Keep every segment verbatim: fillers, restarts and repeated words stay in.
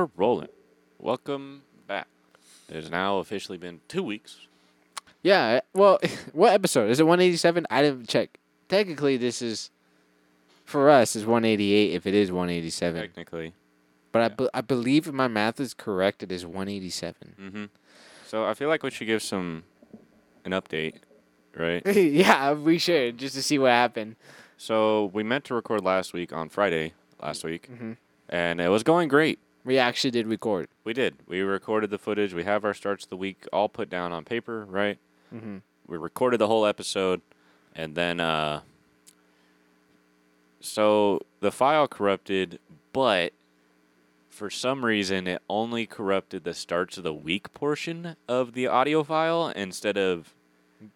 are rolling. Welcome back. It has now officially been two weeks. Yeah, well, what episode? Is it one eighty-seven? I didn't check. Technically, this is, for us, is one eighty-eight if it is one eighty-seven. Technically. But yeah. I, be- I believe if my math is correct, it is one eighty-seven. Mm-hmm. So I feel like we should give some an update, right? Yeah, we should, just to see what happened. So we meant to record last week on Friday, last week, mm-hmm. and it was going great. We actually did record. We did. We recorded the footage. We have our starts of the week all put down on paper, right? Mm-hmm. We recorded the whole episode, and then uh, so the file corrupted, but for some reason it only corrupted the starts of the week portion of the audio file instead of,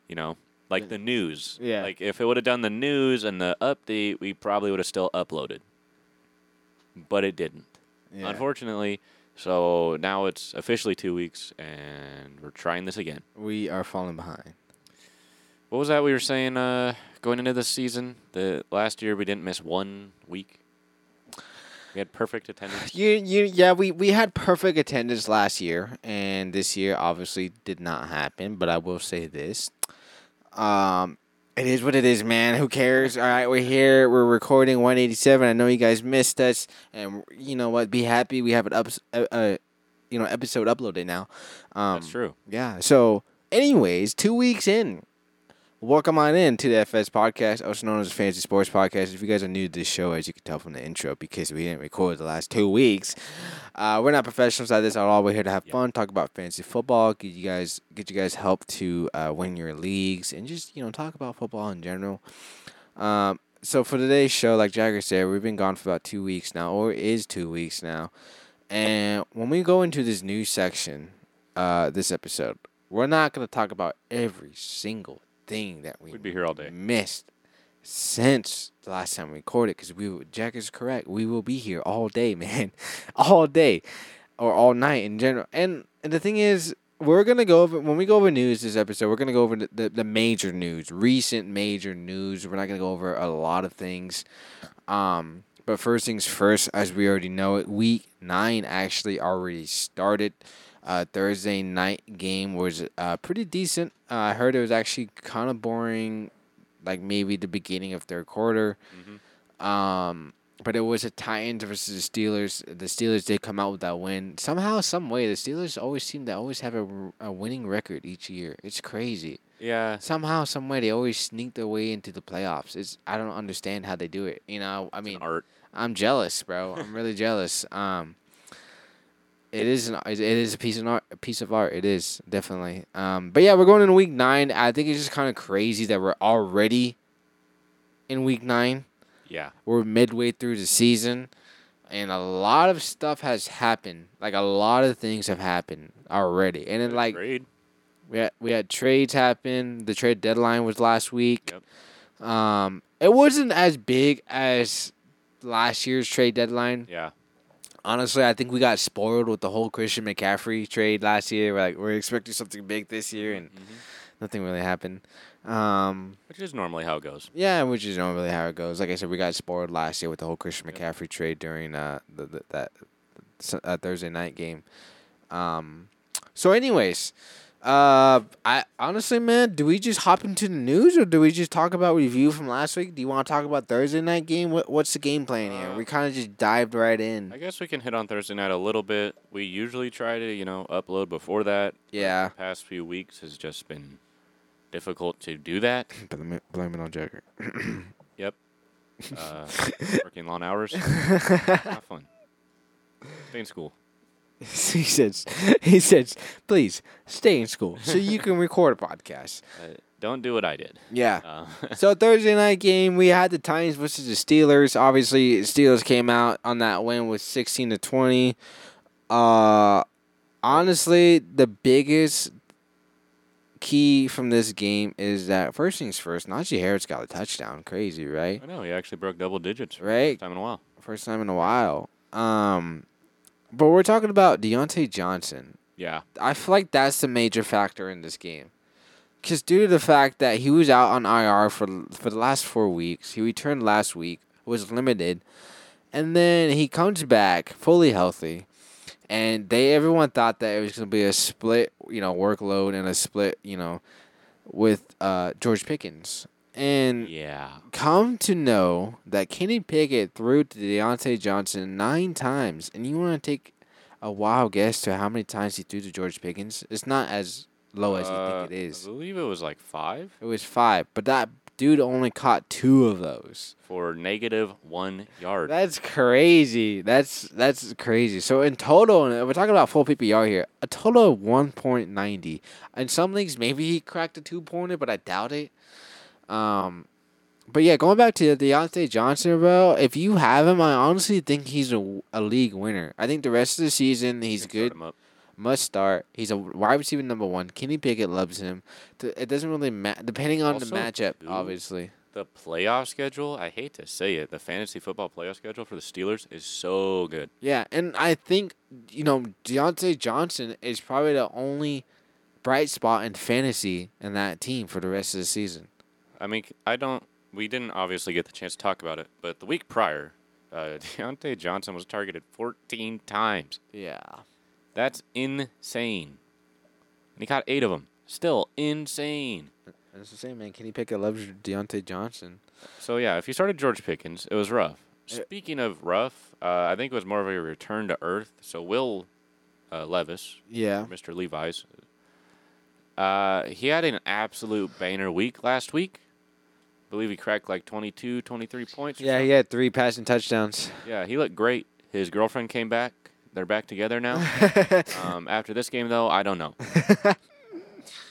you know, like the news. Yeah. Like if it would have done the news and the update, we probably would have still uploaded, but it didn't. Yeah. Unfortunately, so now it's officially two weeks, and we're trying this again. We are falling behind. What was that we were saying uh, going into this season? The last year we didn't miss one week. We had perfect attendance. You, you, yeah, we, we had perfect attendance last year, and this year obviously did not happen. But I will say this: um, it is what it is, man. Who cares? All right, we're here. We're recording one eighty-seven. I know you guys missed us, and you know what? Be happy we have an up, uh, uh, you know, episode uploaded now. Um, That's true. Yeah. So, anyways, two weeks in. Welcome on in to the F S Podcast, also known as the Fantasy Sports Podcast. If you guys are new to this show, as you can tell from the intro, because we didn't record the last two weeks, uh, we're not professionals at this at all. We're here to have fun, talk about fantasy football, get you guys get you guys help to uh, win your leagues, and just, you know, talk about football in general. Um, so for today's show, like Jagger said, we've been gone for about two weeks now, or it is two weeks now. And when we go into this new section, uh, this episode, we're not going to talk about every single thing that we We'd be here all day. Missed since the last time we recorded, because we Jack is correct. We will be here all day, man, all day or all night in general. And, and the thing is, we're gonna go over when we go over news this episode. We're gonna go over the, the, the major news, recent major news. We're not gonna go over a lot of things. Um, but first things first, as we already know, it week nine actually already started. Uh, Thursday night game was uh, pretty decent. Uh, I heard it was actually kind of boring, like maybe the beginning of third quarter. Mm-hmm. Um, but it was the Titans versus the Steelers. The Steelers did come out with that win. Somehow, some way, the Steelers always seem to always have a, a winning record each year. It's crazy. Yeah. Somehow, some way, they always sneak their way into the playoffs. It's I don't understand how they do it. You know, I mean, art. I'm jealous, bro. I'm really jealous. Um. It is an it is a piece of art. A piece of art. It is definitely. Um, but yeah, we're going into week nine. I think it's just kind of crazy that we're already in week nine. Yeah, we're midway through the season, and a lot of stuff has happened. Like a lot of things have happened already, and then like trade. we had we had trades happen. The trade deadline was last week. Yep. Um, it wasn't as big as last year's trade deadline. Yeah. Honestly, I think we got spoiled with the whole Christian McCaffrey trade last year. We're like, we're expecting something big this year, and mm-hmm. nothing really happened. Um, which is normally how it goes. Yeah, which is normally how it goes. Like I said, we got spoiled last year with the whole Christian yep. McCaffrey trade during uh, the, the, that uh, Thursday night game. Um, so, anyways, uh, I honestly, man, do we just hop into the news, or do we just talk about review from last week? Do you want to talk about Thursday night game? What What's the game plan here? Uh, we kind of just dived right in. I guess we can hit on Thursday night a little bit. We usually try to, you know, upload before that. Yeah. The past few weeks has just been difficult to do that. blame, blame it on Jagger. Yep. Uh, working long hours. Not fun. Stay in school. He says, "He says, please stay in school so you can record a podcast. Uh, don't do what I did." Yeah. Uh. So Thursday night game, we had the Titans versus the Steelers. Obviously, Steelers came out on that win with sixteen to twenty. Uh, honestly, the biggest key from this game is that first things first, Najee Harris got a touchdown. Crazy, right? I know he actually broke double digits. Right. First time in a while. First time in a while. Um. But we're talking about Diontae Johnson. Yeah. I feel like that's the major factor in this game. Because due to the fact that he was out on I R for for the last four weeks, he returned last week, was limited, and then he comes back fully healthy, And they everyone thought that it was going to be a split, you know, workload and a split, you know, with uh, George Pickens. And yeah. come to know that Kenny Pickett threw to Diontae Johnson nine times. And you want to take a wild guess to how many times he threw to George Pickens? It's not as low as uh, you think it is. I believe it was like five. It was five. But that dude only caught two of those. For negative one yard. That's crazy. That's that's crazy. So in total, and we're talking about full P P R here, a total of one point nine oh. In some leagues, maybe he cracked a two-pointer, but I doubt it. Um, but yeah, going back to Diontae Johnson, bro. If you have him, I honestly think he's a, a league winner. I think the rest of the season he's good, must start. He's a wide receiver number one. Kenny Pickett loves him. It doesn't really matter depending on also, the matchup, dude, obviously. The playoff schedule, I hate to say it, the fantasy football playoff schedule for the Steelers is so good. Yeah, and I think you know Diontae Johnson is probably the only bright spot in fantasy in that team for the rest of the season. I mean, I don't. We didn't obviously get the chance to talk about it, but the week prior, uh, Diontae Johnson was targeted fourteen times. Yeah, that's insane. And he caught eight of them. Still insane. That's the same, man. Kenny Pickett loves Diontae Johnson. So yeah, if you started George Pickens, it was rough. Speaking of rough, uh, I think it was more of a return to earth. So Will uh, Levis, yeah, Mister Levi's, uh, he had an absolute banner week last week. I believe he cracked like twenty-two, twenty-three points. Yeah, something. He had three passing touchdowns. Yeah, he looked great. His girlfriend came back. They're back together now. um, after this game, though, I don't know.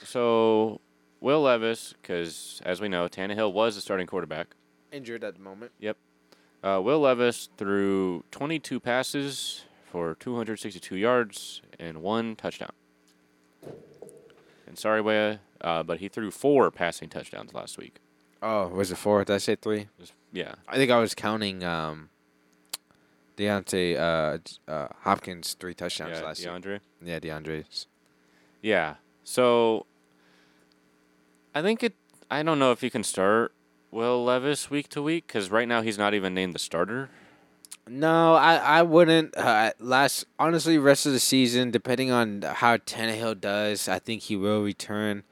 So, Will Levis, because as we know, Tannehill was the starting quarterback. Injured at the moment. Yep. Uh, Will Levis threw twenty-two passes for two hundred sixty-two yards and one touchdown. And sorry, Wea, uh, but he threw four passing touchdowns last week. Oh, was it four? Did I say three? Yeah. I think I was counting um, Diontae uh, uh, Hopkins' three touchdowns yeah, last DeAndre. year. Yeah, DeAndre's. Yeah. So, I think it – I don't know if you can start Will Levis week to week because right now he's not even named the starter. No, I, I wouldn't. Uh, last – honestly, rest of the season, depending on how Tannehill does, I think he will return.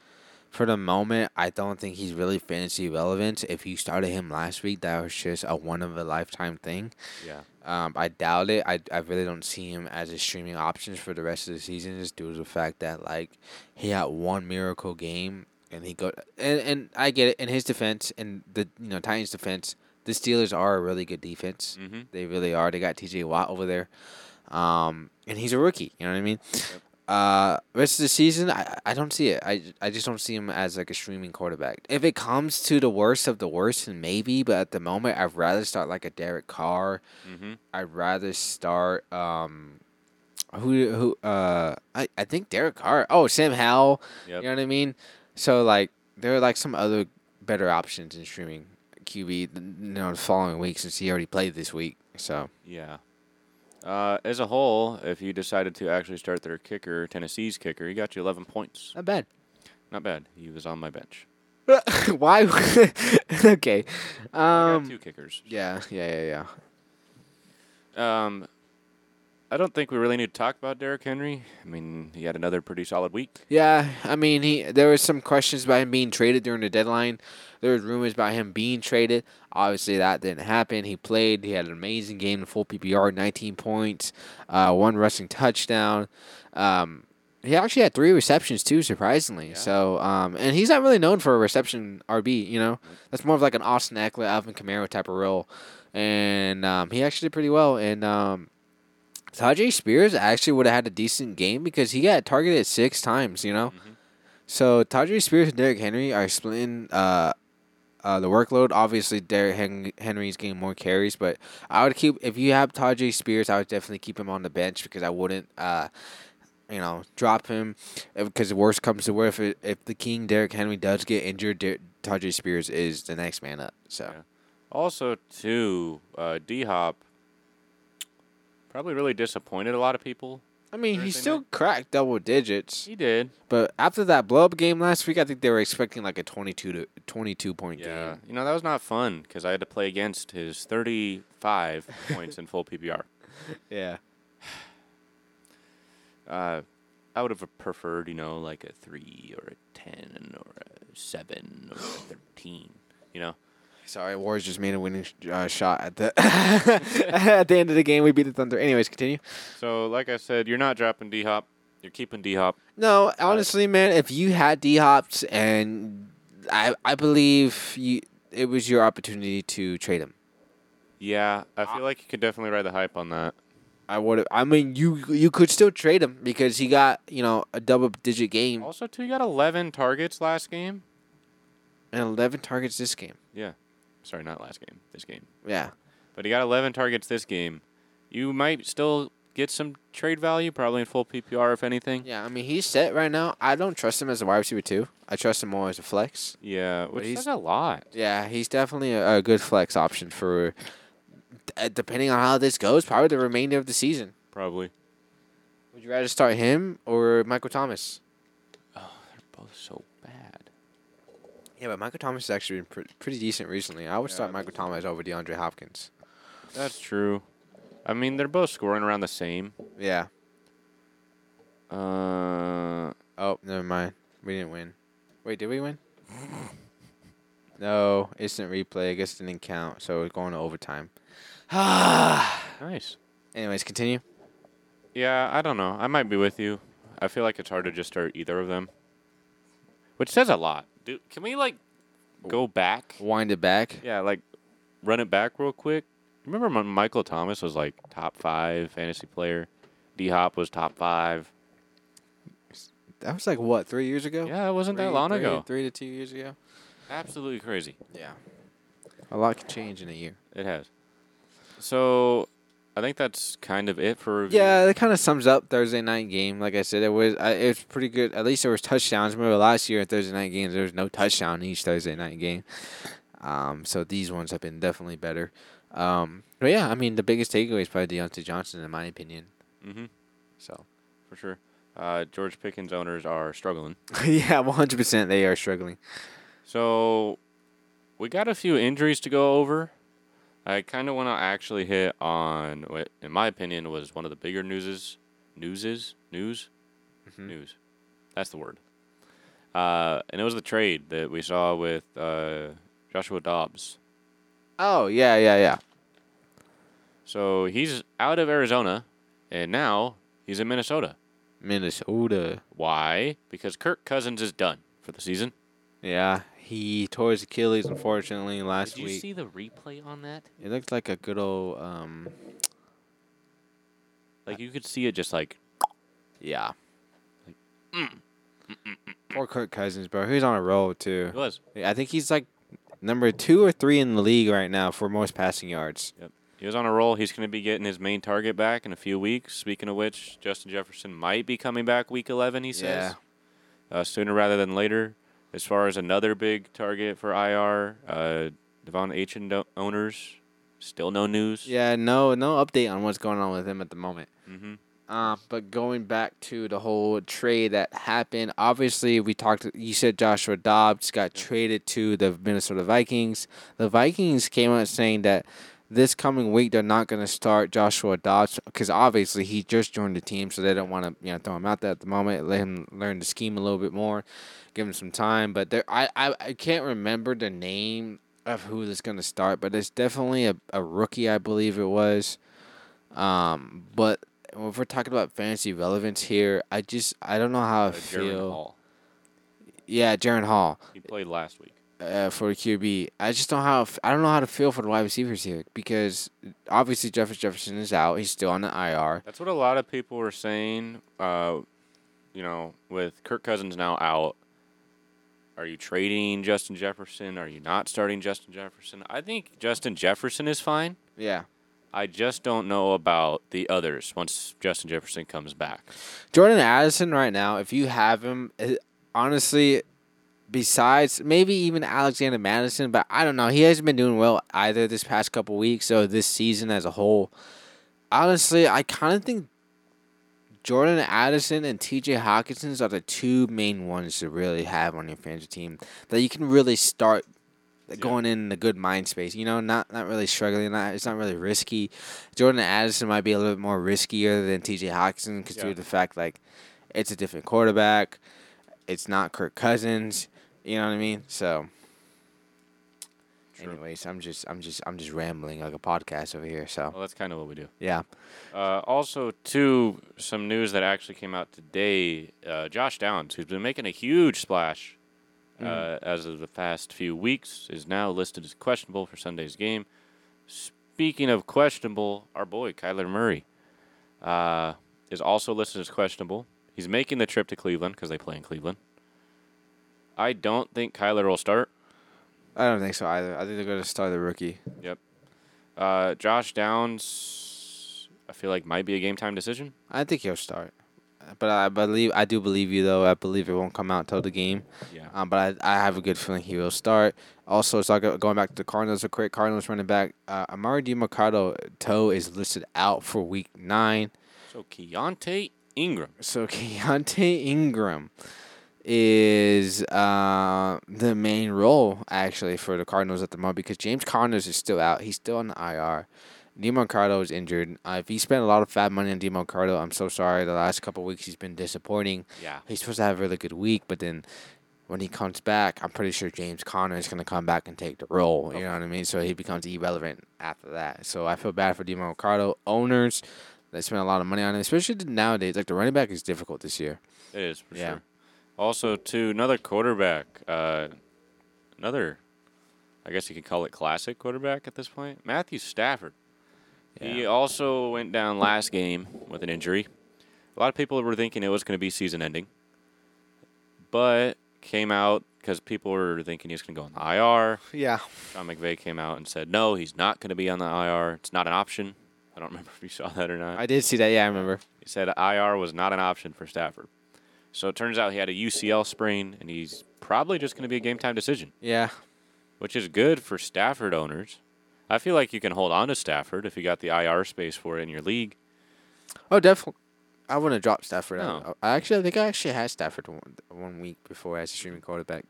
For the moment, I don't think he's really fantasy relevant. If you started him last week, that was just a one-of-a-lifetime thing. Yeah. Um, I doubt it. I, I really don't see him as a streaming option for the rest of the season just due to the fact that, like, he had one miracle game. And he go and, and I get it. In his defense, in the you know Titans' defense, the Steelers are a really good defense. Mm-hmm. They really are. They got T J Watt over there. Um, and he's a rookie. You know what I mean? Yep. Uh, rest of the season, I, I don't see it. I, I just don't see him as like a streaming quarterback. If it comes to the worst of the worst, then maybe. But at the moment, I'd rather start like a Derek Carr. Mm-hmm. I'd rather start um, who who uh I, I think Derek Carr. Oh, Sam Howell. Yep. You know what I mean? So like there are like some other better options in streaming Q B. You know, the following week since he already played this week. So yeah. Uh, as a whole, if you decided to actually start their kicker, Tennessee's kicker, he got you eleven points. Not bad. Not bad. He was on my bench. Why? Okay. Um, I got two kickers. Yeah, yeah, yeah, yeah. Um, I don't think we really need to talk about Derrick Henry. I mean, he had another pretty solid week. Yeah, I mean, he there were some questions about him being traded during the deadline. There was rumors about him being traded. Obviously, that didn't happen. He played. He had an amazing game in full P P R, nineteen points, uh, one rushing touchdown. Um, he actually had three receptions, too, surprisingly. Yeah. So, um, and he's not really known for a reception R B, you know. That's more of like an Austin Eckler, Alvin Kamara type of role. And um, he actually did pretty well. And, um, Tyjae Spears actually would have had a decent game because he got targeted six times, you know. Mm-hmm. So Tyjae Spears and Derrick Henry are splitting uh, uh, the workload. Obviously, Derrick Hen- Henry's getting more carries, but I would keep if you have Tyjae Spears, I would definitely keep him on the bench because I wouldn't, uh, you know, drop him because worse comes to worse. If, if the King Derrick Henry does get injured, Der- Tyjae Spears is the next man up. So, yeah. Also too, uh, D Hop. Probably really disappointed a lot of people. I mean, he still that. cracked double digits. He did. But after that blow-up game last week, I think they were expecting like a twenty-two to twenty-two point yeah. game. Yeah, you know, that was not fun because I had to play against his thirty-five points in full P P R. Yeah. Uh, I would have preferred, you know, like a three or a ten or a seven or a thirteen, you know. Sorry, Warriors just made a winning sh- uh, shot at the at the end of the game. We beat the Thunder. Anyways, continue. So, like I said, you're not dropping D-Hop. You're keeping D-Hop. No, honestly, man, if you had D-Hops, and I I believe you, it was your opportunity to trade him. Yeah, I feel like you could definitely ride the hype on that. I would have. I mean, you you could still trade him because he got, you know, a double-digit game. Also, too, he got eleven targets last game. And eleven targets this game. Yeah. Sorry, not last game. This game. Yeah. But he got eleven targets this game. You might still get some trade value, probably in full P P R, if anything. Yeah, I mean, he's set right now. I don't trust him as a wide receiver, too. I trust him more as a flex. Yeah, which is a lot. Yeah, he's definitely a, a good flex option for, depending on how this goes, probably the remainder of the season. Probably. Would you rather start him or Michael Thomas? Oh, they're both so bad. Yeah, but Michael Thomas has actually been pre- pretty decent recently. I would yeah, start Michael Thomas over DeAndre Hopkins. That's true. I mean, they're both scoring around the same. Yeah. Uh. Oh, never mind. We didn't win. Wait, did we win? No, instant replay. I guess it didn't count, so we're going to overtime. Nice. Anyways, continue. Yeah, I don't know. I might be with you. I feel like it's hard to just start either of them, which says a lot. Dude, can we, like, go back? Wind it back? Yeah, like, run it back real quick. Remember when Michael Thomas was, like, top five fantasy player? D-Hop was top five. That was, like, what, three years ago? Yeah, it wasn't three, that long three, ago. Three to two years ago. Absolutely crazy. Yeah. A lot can change in a year. It has. So, I think that's kind of it for review. Yeah, that kind of sums up Thursday night game. Like I said, it was uh, it was pretty good. At least there was touchdowns. Remember last year at Thursday night games, there was no touchdown in each Thursday night game. Um, so these ones have been definitely better. Um, but yeah, I mean, the biggest takeaway is probably Diontae Johnson, in my opinion. Mm-hmm. So, for sure, uh, George Pickens owners are struggling. Yeah, one hundred percent they are struggling. So, we got a few injuries to go over. I kind of want to actually hit on what, in my opinion, was one of the bigger newses, newses, news, mm-hmm. news. That's the word. Uh, and it was the trade that we saw with uh, Joshua Dobbs. Oh, yeah, yeah, yeah. So he's out of Arizona, and now he's in Minnesota. Minnesota. Why? Because Kirk Cousins is done for the season. Yeah. He tore his Achilles, unfortunately, last week. Did you week. see the replay on that? It looked like a good old, um... like, you could see it just, like... Yeah. Like, mm. Poor Kirk Cousins, bro. He was on a roll, too. He was. I think he's, like, number two or three in the league right now for most passing yards. Yep. He was on a roll. He's going to be getting his main target back in a few weeks. Speaking of which, Justin Jefferson might be coming back week eleven, he says. Yeah. Uh, sooner rather than later. As far as another big target for I R, uh, Devon Achane owners, still no news. Yeah, no no update on what's going on with him at the moment. Mm-hmm. Uh, but going back to the whole trade that happened, obviously we talked. You said Joshua Dobbs got yeah. traded to the Minnesota Vikings. The Vikings came out saying that this coming week they're not going to start Joshua Dobbs because obviously he just joined the team, so they don't want to you know throw him out there at the moment, let him learn the scheme a little bit more. Give him some time, but there I, I, I can't remember the name of who is going to start, but it's definitely a, a rookie, I believe it was. Um, but if we're talking about fantasy relevance here, I just I don't know how uh, I feel. Jaron Hall. Yeah, Jaron Hall. He played last week. Uh, for Q B, I just don't how I don't know how to feel for the wide receivers here because obviously Jefferson Jefferson is out. He's still on the I R. That's what a lot of people were saying. Uh, you know, with Kirk Cousins now out. Are you trading Justin Jefferson? Are you not starting Justin Jefferson? I think Justin Jefferson is fine. Yeah. I just don't know about the others once Justin Jefferson comes back. Jordan Addison right now, if you have him, honestly, besides maybe even Alexander Madison, but I don't know. He hasn't been doing well either this past couple weeks or this season as a whole. Honestly, I kind of think Jordan Addison and T J. Hockenson are the two main ones to really have on your fantasy team that you can really start yeah. going in a good mind space, you know, not not really struggling. Not, it's not really risky. Jordan Addison might be a little bit more riskier than T J. Hockenson because yeah. due to the fact, like, it's a different quarterback. It's not Kirk Cousins. You know what I mean? So, True. anyways, I'm just I'm just I'm just rambling like a podcast over here. So well, that's kind of what we do. Yeah. Uh, also, too, some news that actually came out today. Uh, Josh Downs, who's been making a huge splash. Uh, as of the past few weeks, is now listed as questionable for Sunday's game. Speaking of questionable, our boy Kyler Murray uh, is also listed as questionable. He's making the trip to Cleveland because they play in Cleveland. I don't think Kyler will start. I don't think so either. I think they're going to start the rookie. Yep. Uh, Josh Downs, I feel like might be a game time decision. I think he'll start. But I believe I do believe you though. I believe it won't come out till the game. Yeah. Um. But I, I have a good feeling he will start. Also, it's like going back to the Cardinals real quick. Cardinals running back uh, Amari DiMercato toe is listed out for week nine. So Keaontay Ingram. So Keaontay Ingram is uh the main role actually for the Cardinals at the moment because James Connors is still out. He's still on the I R. DiMercato is injured. Uh, if you spent a lot of fat money on DiMercato, I'm so sorry. The last couple of weeks he's been disappointing. Yeah. He's supposed to have a really good week, but then when he comes back, I'm pretty sure James Conner is going to come back and take the role. You okay. know what I mean? So he becomes irrelevant after that. So I feel bad for DiMercato owners that spent a lot of money on him, especially nowadays. Like the running back is difficult this year. It is, for yeah. sure. Also, to another quarterback, uh, another, I guess you could call it classic quarterback at this point, Matthew Stafford. Yeah. He also went down last game with an injury. A lot of people were thinking it was going to be season-ending, but came out because people were thinking he was going to go on the I R. Yeah. Sean McVay came out and said, no, he's not going to be on the I R. It's not an option. I don't remember if you saw that or not. I did see that. Yeah, I remember. He said I R was not an option for Stafford. So it turns out he had a U C L sprain, and he's probably just going to be a game-time decision. Yeah. Which is good for Stafford owners. I feel like you can hold on to Stafford if you got the I R space for it in your league. Oh, definitely. I wouldn't drop Stafford. No. I, I actually I think I actually had Stafford one, one week before as a streaming quarterback.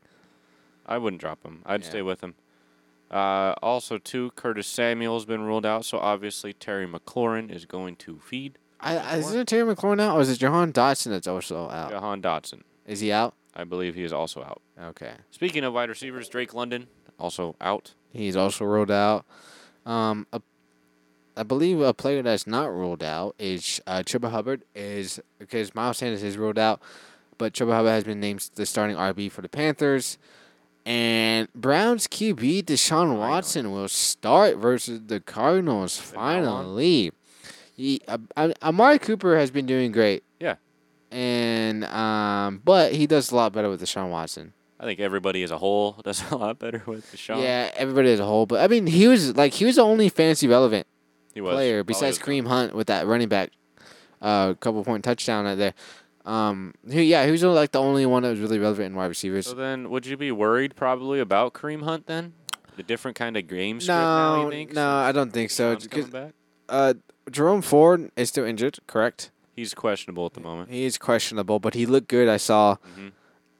I wouldn't drop him. I'd yeah. stay with him. Uh, also, too, Curtis Samuel's been ruled out, so obviously Terry McLaurin is going to feed. I, I Isn't Terry McLaurin out, or is it Jahan Dotson that's also out? Jahan Dotson. Is he out? I believe he is also out. Okay. Speaking of wide receivers, Drake London also out. He's also ruled out. Um, a, I believe a player that's not ruled out is uh, Chuba Hubbard, is because Miles Sanders is ruled out, but Chuba Hubbard has been named the starting R B for the Panthers. And Browns Q B Deshaun Watson will start versus the Cardinals finally. He, uh, Amari Cooper has been doing great. Yeah. And um, but he does a lot better with Deshaun Watson. I think everybody as a whole does a lot better with Deshaun. Yeah, everybody as a whole. But, I mean, he was like he was the only fantasy relevant he was. player besides Kareem Hunt with that running back uh, couple-point touchdown out there. Um, he, yeah, he was like the only one that was really relevant in wide receivers. So then would you be worried probably about Kareem Hunt then? The different kind of game script no, now, you think? No, so I don't think so. Back? Uh, Jerome Ford is still injured, correct? He's questionable at the moment. He is questionable, but he looked good, I saw. Mm-hmm.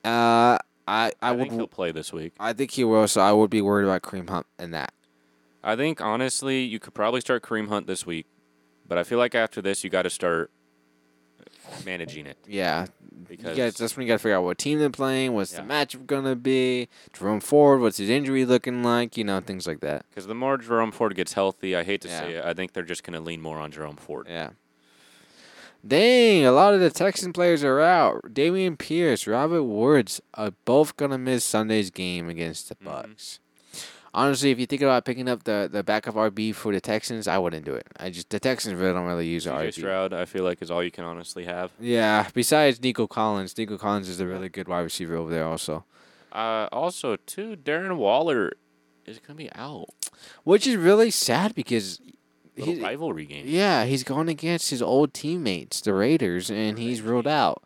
Uh... I, I, I would, think he'll play this week. I think he will, so I would be worried about Kareem Hunt in that. I think, honestly, you could probably start Kareem Hunt this week, but I feel like after this, you got to start managing it. Yeah. Because gotta, that's when you got to figure out what team they're playing, what's yeah. the matchup going to be, Jerome Ford, what's his injury looking like, you know, things like that. Because the more Jerome Ford gets healthy, I hate to yeah. say it, I think they're just going to lean more on Jerome Ford. Yeah. Dang, a lot of the Texan players are out. Dameon Pierce, Robert Woods are both going to miss Sunday's game against the Bucs. Mm-hmm. Honestly, if you think about picking up the, the backup R B for the Texans, I wouldn't do it. I just The Texans really don't really use T J R B. T J Stroud, I feel like, is all you can honestly have. Yeah, besides Nico Collins. Nico Collins is a really good wide receiver over there also. Uh, also, too, Darren Waller is going to be out. Which is really sad because... Little he's, rivalry game. Yeah, he's going against his old teammates, the Raiders, and he's ruled out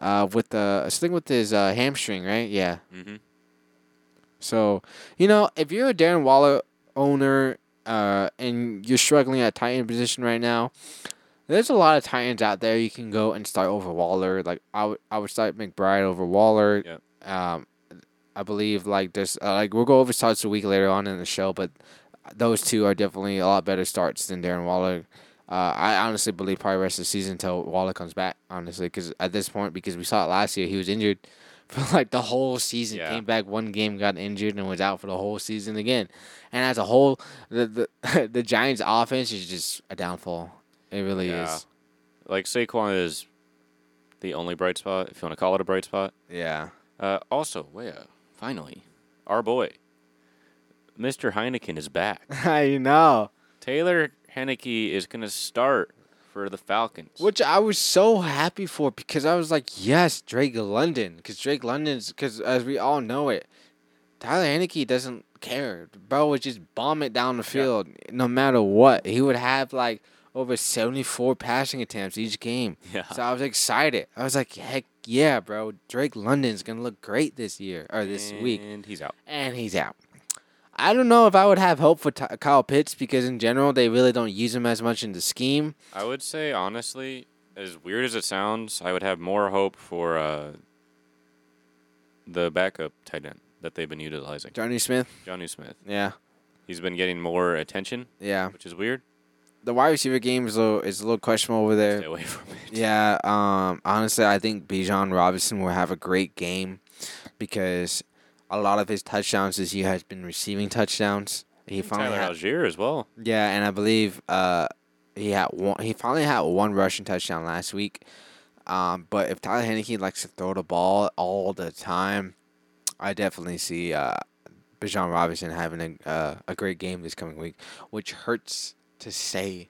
uh, with the thing with his uh, hamstring, right? Yeah. Mm-hmm. So, you know, if you're a Darren Waller owner uh, and you're struggling at tight end position right now, there's a lot of tight ends out there you can go and start over Waller. Like I would, I would start McBride over Waller. Yep. Um, I believe like there's uh, like we'll go over starts a week later on in the show, but those two are definitely a lot better starts than Darren Waller. Uh, I honestly believe probably rest of the season until Waller comes back, honestly, because at this point, because we saw it last year, he was injured for like the whole season. Yeah. Came back one game, got injured, and was out for the whole season again. And as a whole, the the, the Giants' offense is just a downfall. It really yeah. is. Like Saquon is the only bright spot, if you want to call it a bright spot. Yeah. Uh, also, Wea, finally, our boy, Mister Heinicke is back. I know. Taylor Heinicke is going to start for the Falcons. Which I was so happy for because I was like, yes, Drake London. Because Drake London's, because as we all know it, Tyler Heinicke doesn't care. Bro would just bomb it down the field yeah. no matter what. He would have like over seventy-four passing attempts each game. Yeah. So I was excited. I was like, heck yeah, bro. Drake London's going to look great this year or this and week. And he's out. And he's out. I don't know if I would have hope for Ty- Kyle Pitts because, in general, they really don't use him as much in the scheme. I would say, honestly, as weird as it sounds, I would have more hope for uh, the backup tight end that they've been utilizing. Johnny Smith? Johnny Smith. Yeah. He's been getting more attention. Yeah. Which is weird. The wide receiver game is a little, is a little questionable over there. Stay away from it. Yeah. Um, honestly, I think Bijan Robinson will have a great game because a lot of his touchdowns this year has been receiving touchdowns. He finally Tyler had, Algier as well. Yeah, and I believe uh, he had one, he finally had one rushing touchdown last week. Um, but if Tyler Heinicke likes to throw the ball all the time, I definitely see uh, Bijan Robinson having a uh, a great game this coming week, which hurts to say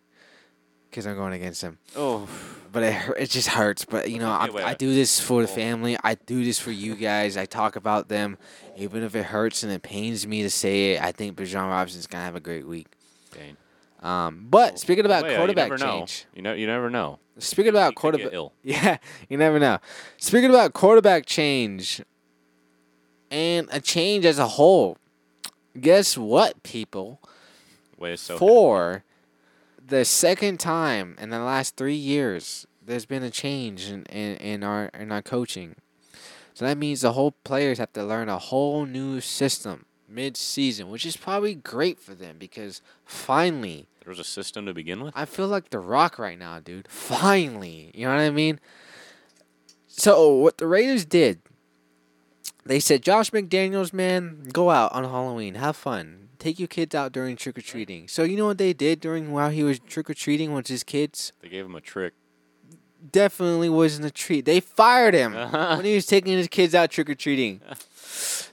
because I'm going against him. Oh, but it it just hurts. But you know, I, I do this for the family. I do this for you guys. I talk about them, even if it hurts and it pains me to say it. I think Bijan Robinson's gonna have a great week. Dang. Um, but speaking about Wait, quarterback you never change, know. you know, you never know. Speaking about quarterback, yeah, you never know. Speaking about quarterback change and a change as a whole, guess what, people? Wait, so for the second time in the last three years, there's been a change in, in, in our in our coaching. So that means the whole players have to learn a whole new system mid-season, which is probably great for them because finally there was a system to begin with. I feel like The Rock right now, dude. Finally. You know what I mean? So what the Raiders did, they said, Josh McDaniels, man, go out on Halloween. Have fun. Take your kids out during trick-or-treating. So you know what they did during while he was trick-or-treating with his kids? They gave him a trick. Definitely wasn't a treat. They fired him uh-huh. when he was taking his kids out trick-or-treating.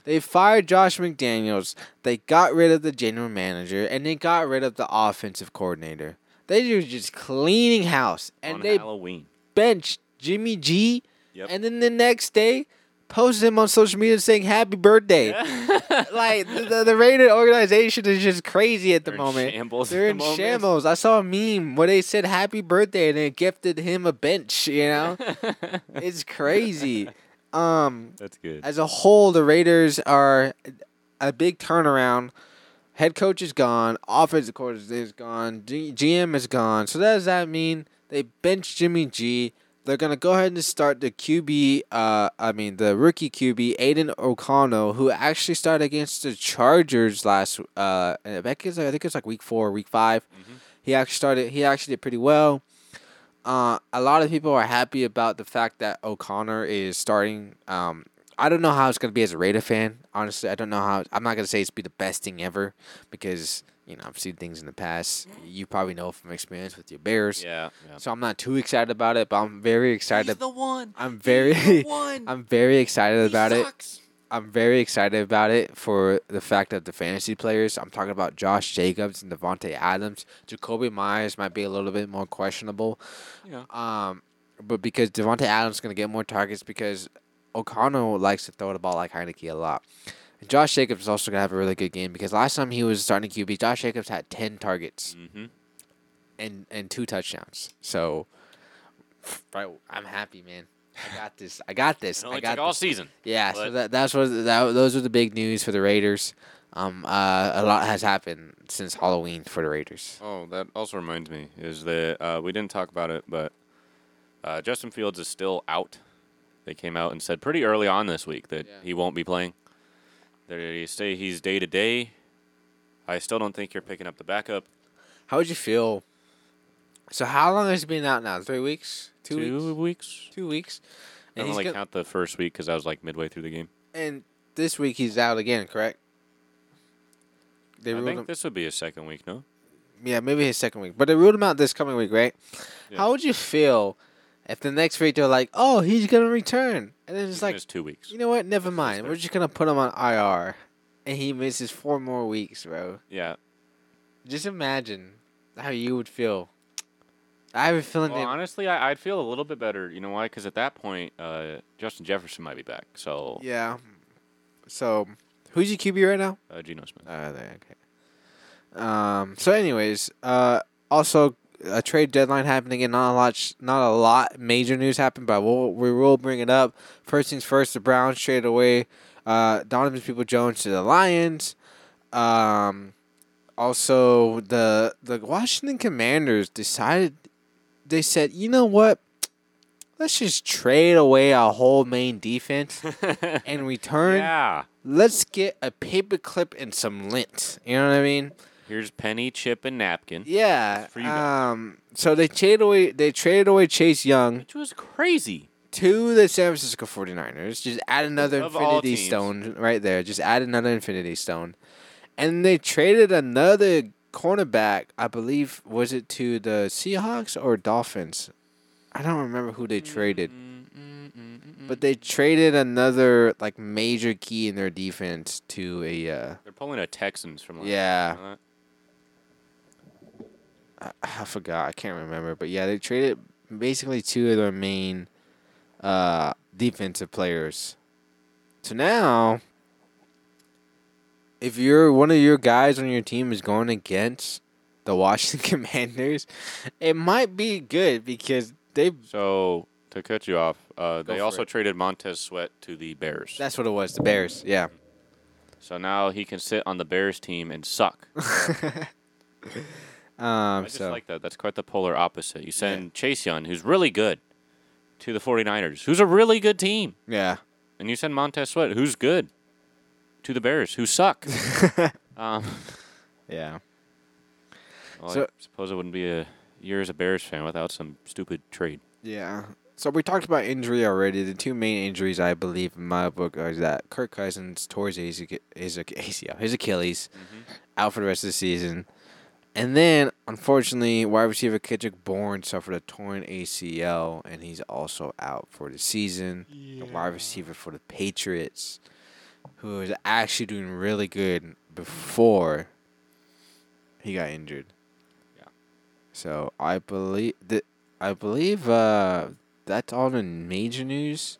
They fired Josh McDaniels. They got rid of the general manager, and they got rid of the offensive coordinator. They were just cleaning house. And on they Halloween. Benched Jimmy G. Yep. And then the next day, posted him on social media saying happy birthday. Yeah. Like, the, the Raider organization is just crazy at the They're moment. They're in shambles. They're in the shambles. I saw a meme where they said happy birthday and they gifted him a bench, you know? It's crazy. Um, That's good. As a whole, the Raiders are a big turnaround. Head coach is gone. Offensive coordinator is gone. G- GM is gone. So that does that mean they bench Jimmy G. They're going to go ahead and start the Q B, uh, I mean, the rookie Q B, Aiden O'Connell, who actually started against the Chargers last, uh, I think it was, I think it was like week four, week five. Mm-hmm. He actually started, he actually did pretty well. Uh, a lot of people are happy about the fact that O'Connor is starting. Um, I don't know how it's going to be as a Raider fan. Honestly, I don't know how, I'm not going to say it's be the best thing ever because, you know, I've seen things in the past. You probably know from experience with your Bears. Yeah. yeah. So I'm not too excited about it, but I'm very excited. He's the one. I'm very. He's the one. I'm very excited he about sucks. it. I'm very excited about it for the fact that the fantasy players. I'm talking about Josh Jacobs and Devontae Adams. Jacoby Myers might be a little bit more questionable. Yeah. Um, but because Devontae Adams is gonna get more targets because O'Connell likes to throw the ball like Heinicke a lot. Josh Jacobs is also going to have a really good game because last time he was starting Q B, Josh Jacobs had ten targets mm-hmm. and and two touchdowns. So, right, I'm happy, man. I got this. I got this. It only I got took this. all season. Yeah, but so that that's what that, those are the big news for the Raiders. Um, uh, a lot has happened since Halloween for the Raiders. Oh, that also reminds me is that uh, we didn't talk about it, but uh, Justin Fields is still out. They came out and said pretty early on this week that yeah. he won't be playing. They say he's day-to-day. I still don't think you're picking up the backup. How would you feel? So how long has he been out now? Three weeks? Two, Two weeks? weeks? Two weeks. And I don't really gonna... count the first week because I was like midway through the game. And this week he's out again, correct? They I think him... this would be his second week, no? Yeah, maybe his second week. But they ruled him out this coming week, right? Yeah. How would you feel if the next week they're like, oh, he's going to return? And then it's like, missed two weeks. You know what? Never mind. We're just going to put him on I R. And he misses four more weeks, bro. Yeah. Just imagine how you would feel. I have a feeling well, that... honestly, I, I'd feel a little bit better. You know why? Because at that point, uh, Justin Jefferson might be back. So yeah. So, who's your Q B right now? Uh, Geno Smith. Uh, okay. Um. So, anyways, uh, also a trade deadline happened again. Not a lot. Not a lot major news happened, but we'll, we will bring it up. First things first. The Browns traded away uh, Donovan Peoples-Jones to the Lions. Um. Also, the the Washington Commanders decided. They said, you know what? Let's just trade away our whole main defense and return. Yeah. Let's get a paperclip and some lint. You know what I mean? Here's penny, chip, and napkin. Yeah. For you guys. Um. So they traded away. They traded away Chase Young, which was crazy, to the San Francisco forty-niners. Just add another of infinity stone right there. Just add another infinity stone, and they traded another cornerback, I believe, was it to the Seahawks or Dolphins? I don't remember who they traded. But they traded another like major key in their defense to a... Uh, They're pulling a Texans from last yeah. year. I, I forgot. I can't remember. But yeah, they traded basically two of their main uh, defensive players. So now... if you're one of your guys on your team is going against the Washington Commanders, it might be good because they. So to cut you off, uh, they also it. traded Montez Sweat to the Bears. That's what it was, the Bears. Yeah. So now he can sit on the Bears team and suck. um, I just so. like that. That's quite the polar opposite. You send yeah. Chase Young, who's really good, to the forty-niners, who's a really good team. Yeah. And you send Montez Sweat, who's good, to the Bears, who suck. um, yeah. Well, so, I suppose it wouldn't be a year as a Bears fan without some stupid trade. Yeah. So we talked about injury already. The two main injuries, I believe, in my book, are that Kirk Cousins tore his, his, his Achilles mm-hmm. out for the rest of the season. And then, unfortunately, wide receiver Kendrick Bourne suffered a torn A C L, and he's also out for the season. Yeah. The wide receiver for the Patriots, who was actually doing really good before he got injured. Yeah. So I believe that I believe uh, that's all the major news.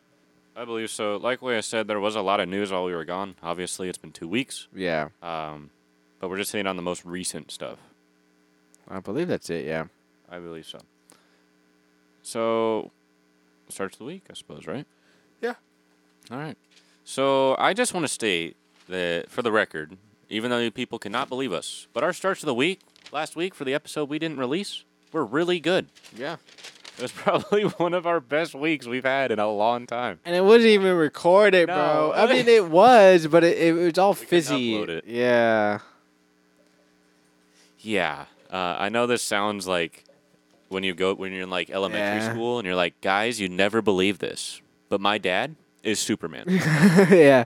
I believe so. Like I said, there was a lot of news while we were gone. Obviously, it's been two weeks. Yeah. Um, but we're just hitting on the most recent stuff. I believe that's it. Yeah. I believe so. So, starts the week, I suppose, right? Yeah. All right. So, I just want to state that, for the record, even though you people cannot believe us, but our starts of the week, last week, for the episode we didn't release, were really good. Yeah. It was probably one of our best weeks we've had in a long time. And it wasn't even recorded, no. bro. I mean, it was, but it, it was all we fizzy. Upload it. Yeah. Yeah. Uh, I know this sounds like when you go, when you're in, like, elementary yeah. school, and you're like, guys, you never believe this, but my dad... is Superman. Yeah.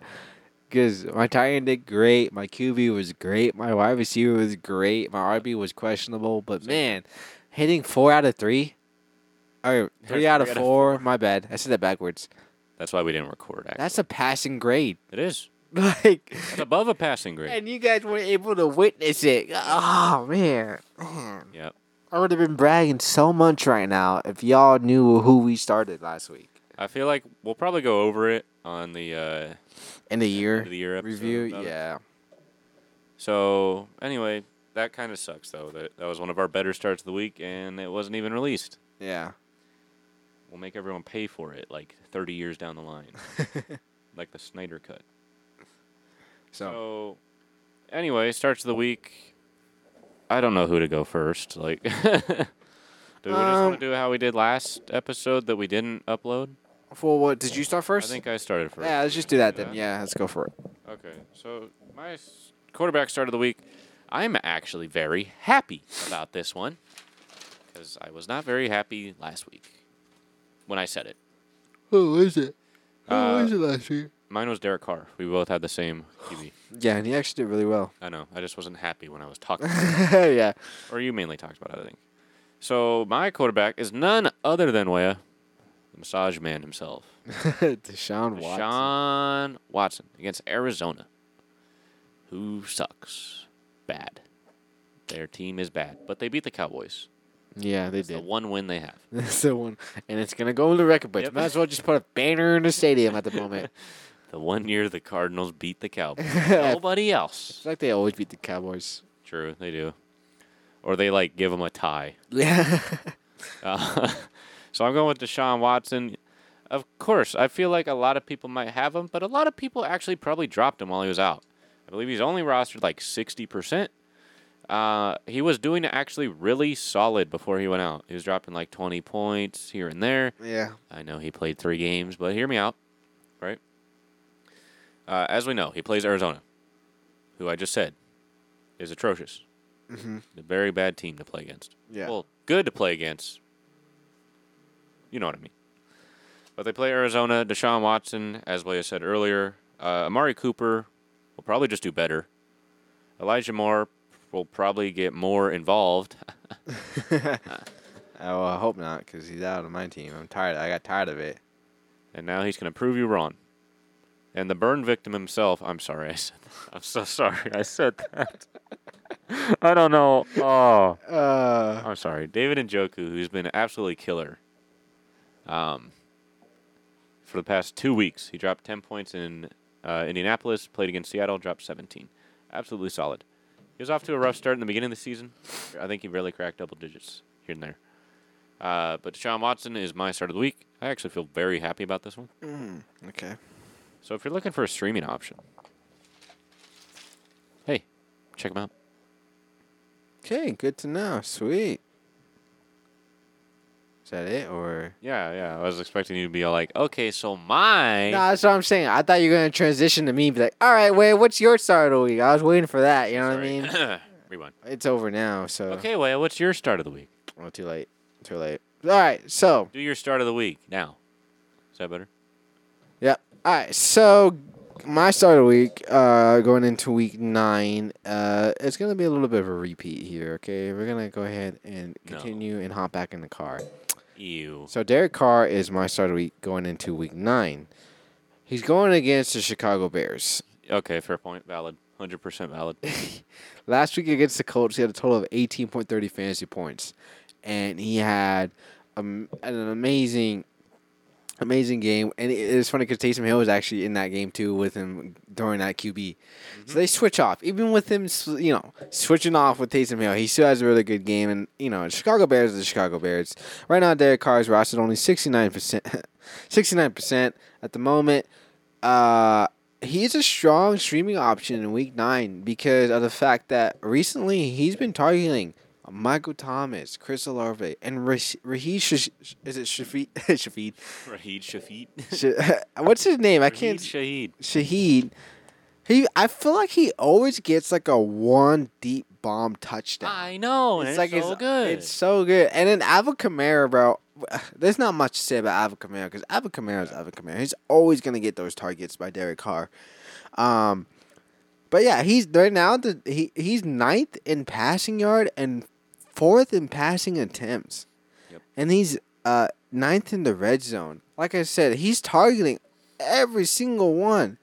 Because my tight end did great. My Q B was great. My wide receiver was great. My R B was questionable. But, man, hitting four out of three. Or three, three out of four. four. My bad. I said that backwards. That's why we didn't record, actually. That's a passing grade. It is. Like, that's above a passing grade. And you guys weren't able to witness it. Oh, man. man. Yep. I would have been bragging so much right now if y'all knew who we started last week. I feel like we'll probably go over it on the uh, end of year, end of the year episode review. Yeah. It. So anyway, that kind of sucks though. That that was one of our better starts of the week, and it wasn't even released. Yeah. We'll make everyone pay for it like thirty years down the line, like the Snyder Cut. So. so, anyway, starts of the week. I don't know who to go first. Like. Do we just um, want to do how we did last episode that we didn't upload? Well, what did you start first? I think I started first. Yeah, let's just do that, do that then. Yeah, let's go for it. Okay, so my quarterback start of the week, I'm actually very happy about this one because I was not very happy last week when I said it. Who is it? Who uh, is it last year? Mine was Derek Carr. We both had the same Q B. Yeah, and he actually did really well. I know. I just wasn't happy when I was talking about it. Yeah. Or you mainly talked about it, I think. So my quarterback is none other than Weah, the massage man himself. Deshaun Watson. Deshaun Watson against Arizona, who sucks bad. Their team is bad, but they beat the Cowboys. Yeah, they That's did. The one win they have. That's the one. And it's going to go into record books. Yep. Might as well just put a banner in the stadium at the moment. The one year the Cardinals beat the Cowboys. Nobody else. It's like they always beat the Cowboys. True, they do. Or they, like, give them a tie. Yeah. uh, so I'm going with Deshaun Watson. Of course, I feel like a lot of people might have him, but a lot of people actually probably dropped him while he was out. I believe he's only rostered, like, sixty percent. Uh, he was doing actually really solid before he went out. He was dropping like twenty points here and there. Yeah. I know he played three games, but hear me out, right? Uh, as we know, he plays Arizona, who I just said is atrocious. Mm-hmm. A very bad team to play against. Yeah. Well, good to play against. You know what I mean. But they play Arizona. Deshaun Watson, as Leah said earlier, uh, Amari Cooper will probably just do better. Elijah Moore will probably get more involved. Oh, well, I hope not, because he's out of my team. I'm tired. I got tired of it. And now he's going to prove you wrong. And the burn victim himself. I'm sorry. I said that. I'm so sorry. I said that. I don't know. Oh, uh, I'm sorry. David Njoku, who's been absolutely killer. Um, for the past two weeks, he dropped ten points in uh, Indianapolis. Played against Seattle, dropped seventeen. Absolutely solid. He was off to a rough start in the beginning of the season. I think he barely cracked double digits here and there. Uh, but Deshaun Watson is my start of the week. I actually feel very happy about this one. Mm, okay. So if you're looking for a streaming option, hey, check him out. Okay, good to know. Sweet. Is that it, or? Yeah, yeah. I was expecting you to be all like, okay, so mine. No, that's what I'm saying. I thought you were going to transition to me and be like, all right, Wade, what's your start of the week? I was waiting for that. You know Sorry. what I mean? Rewind. It's over now, so. Okay, Wade, what's your start of the week? Well, too late. Too late. All right, so. Do your start of the week now. Is that better? Yep. All right, so my start of the week, uh, going into week nine, uh, it's going to be a little bit of a repeat here, okay? We're going to go ahead and continue no. and hop back in the car. Ew. So Derek Carr is my start of the week going into week nine. He's going against the Chicago Bears. Okay, fair point. Valid. one hundred percent valid. Last week against the Colts, he had a total of eighteen point three zero fantasy points. And he had a, an amazing, amazing game. And it, it's funny because Taysom Hill was actually in that game too with him during that Q B. Mm-hmm. So they switch off. Even with him, you know, switching off with Taysom Hill, he still has a really good game. And, you know, Chicago Bears are the Chicago Bears. Right now, Derek Carr is rostered only sixty-nine percent, sixty-nine percent at the moment. Uh, he's a strong streaming option in week nine because of the fact that recently he's been targeting Michael Thomas, Chris Olave, and Rah- Raheem Shahid. Is it Shafid? Shafid. Raheem Shahid. Sh- What's his name? Raheem I can't. Shahid. Shahid. He. I feel like he always gets like a one deep bomb touchdown. I know. It's, it's like so it's, good. It's so good. And then Alvin Kamara, bro. There's not much to say about Alvin Kamara because Alvin Kamara is Alvin Kamara. He's always gonna get those targets by Derek Carr. Um, but yeah, he's right now. The he he's ninth in passing yard and fourth in passing attempts. Yep. And he's uh, ninth in the red zone. Like I said, he's targeting every single one.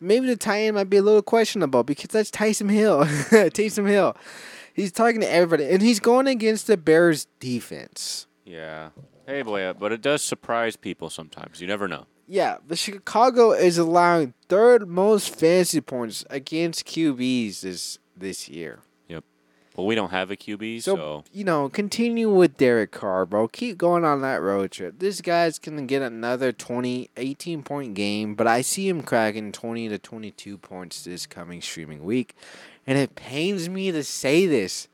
Maybe the tight end might be a little questionable because that's Taysom Hill. Taysom Hill. He's targeting everybody. And he's going against the Bears' defense. Yeah. Hey, boy, but it does surprise people sometimes. You never know. Yeah, but Chicago is allowing third most fantasy points against Q Bs this this year. Well, we don't have a Q B, so, so... you know, continue with Derek Carr, bro. Keep going on that road trip. This guy's going to get another twenty, eighteen-point game, but I see him cracking twenty to twenty-two points this coming streaming week. And it pains me to say this,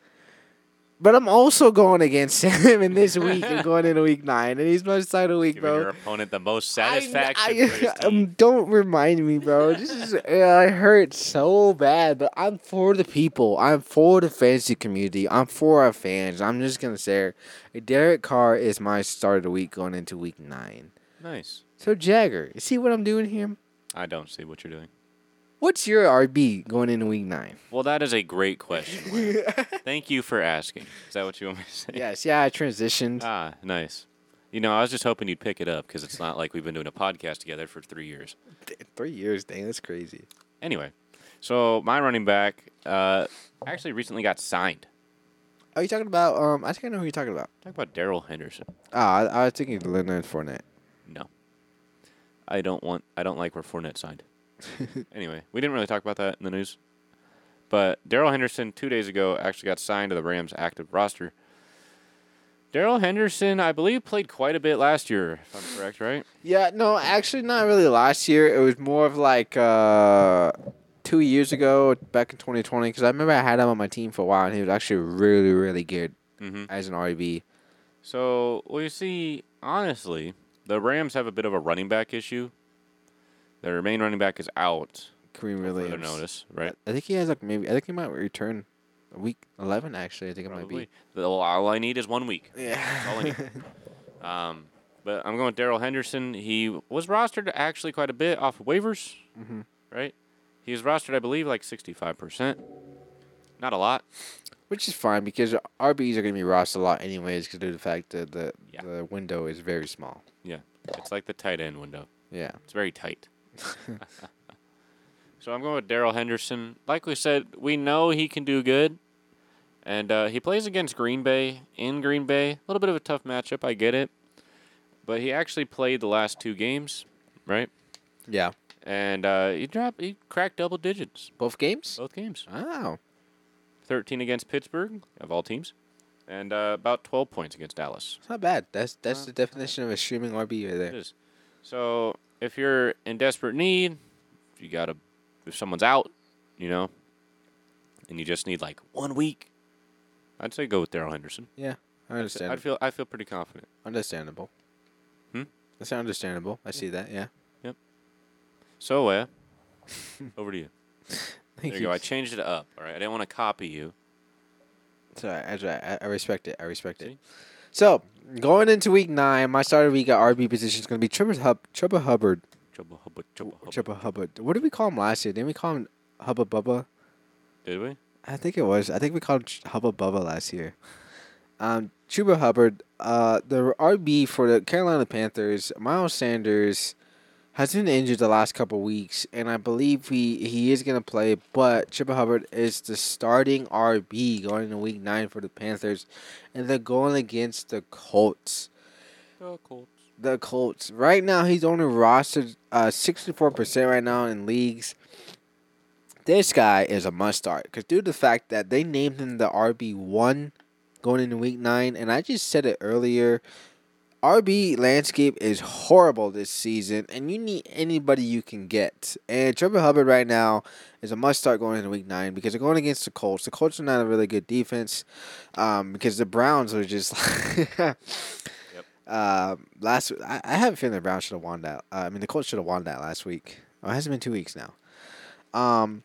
But I'm also going against him in this week and going into week nine. And he's my side of week, Giving bro. Your opponent the most satisfaction. I, I, um, don't remind me, bro. This is uh, I hurt so bad. But I'm for the people. I'm for the fantasy community. I'm for our fans. I'm just going to say it. Derek Carr is my start of the week going into week nine. Nice. So, Jagger, you see what I'm doing here? I don't see what you're doing. What's your R B going into week nine? Well, that is a great question, Will. Thank you for asking. Is that what you want me to say? Yes. Yeah, I transitioned. Ah, nice. You know, I was just hoping you'd pick it up because it's not like we've been doing a podcast together for three years. Three years? Dang, that's crazy. Anyway, so my running back uh, actually recently got signed. Are you talking about, um, I think I know who you're talking about. I'm talking about Darrell Henderson. Ah, I, I was thinking Leonard Fournette. No. I don't want, I don't like where Fournette signed. Anyway, we didn't really talk about that in the news. But Darrell Henderson, two days ago, actually got signed to the Rams' active roster. Darrell Henderson, I believe, played quite a bit last year, if I'm correct, right? Yeah, no, actually not really last year. It was more of like uh, two years ago, back in twenty twenty, because I remember I had him on my team for a while, and he was actually really, really good mm-hmm. as an R B. So, well, you see, honestly, the Rams have a bit of a running back issue. Their main running back is out. Kareem Williams. Further notice, right? I think he has like maybe. I think he might return week eleven. Actually, I think Probably. it might be. All I need is one week. Yeah. That's all I need. um, but I'm going with Darrell Henderson. He was rostered actually quite a bit off of waivers, mm-hmm. right? He was rostered, I believe, like sixty-five percent. Not a lot. Which is fine because R Bs are going to be rostered a lot anyways, because of the fact that the yeah. the window is very small. Yeah, it's like the tight end window. Yeah, it's very tight. So I'm going with Darrell Henderson. Like we said, we know he can do good. And uh, he plays against Green Bay in Green Bay. A little bit of a tough matchup, I get it. But he actually played the last two games, right? Yeah. And uh, he dropped, he cracked double digits. Both games? Both games. Wow. thirteen against Pittsburgh, of all teams. And uh, about twelve points against Dallas. It's not bad. That's that's not the definition bad. of a streaming R B right there. It is. So... if you're in desperate need, you gotta. If someone's out, you know, and you just need like one week, I'd say go with Darrell Henderson. Yeah, I understand. I feel I feel pretty confident. Understandable. Hmm. That's understandable. I yeah. see that. Yeah. Yep. So, uh, over to you. Thank there you go. I changed it up. All right. I didn't want to copy you. Sorry, I I, I respect it. I respect see? it. So, going into week nine, my starter week at R B position is going to be Chuba Hub, Chuba Hubbard. Chuba Hubbard. Chuba Hubbard. Chuba Hubbard. What did we call him last year? Didn't we call him Hubba Bubba? Did we? I think it was. I think we called him Ch- Hubba Bubba last year. Um, Chuba Hubbard, uh, the R B for the Carolina Panthers, Miles Sanders, has been injured the last couple weeks, and I believe he, he is going to play, but Chuba Hubbard is the starting R B going into week nine for the Panthers, and they're going against the Colts. The Colts. The Colts. Right now, he's only rostered uh, sixty-four percent right now in leagues. This guy is a must-start, because due to the fact that they named him the R B one going into week nine, and I just said it earlier, R B landscape is horrible this season, and you need anybody you can get. And Chuba Hubbard right now is a must-start going into week nine because they're going against the Colts. The Colts are not a really good defense um, because the Browns are just like... yep. uh, last, I, I have a feeling the Browns should have won that. Uh, I mean, the Colts should have won that last week. Oh, it hasn't been two weeks now. Um,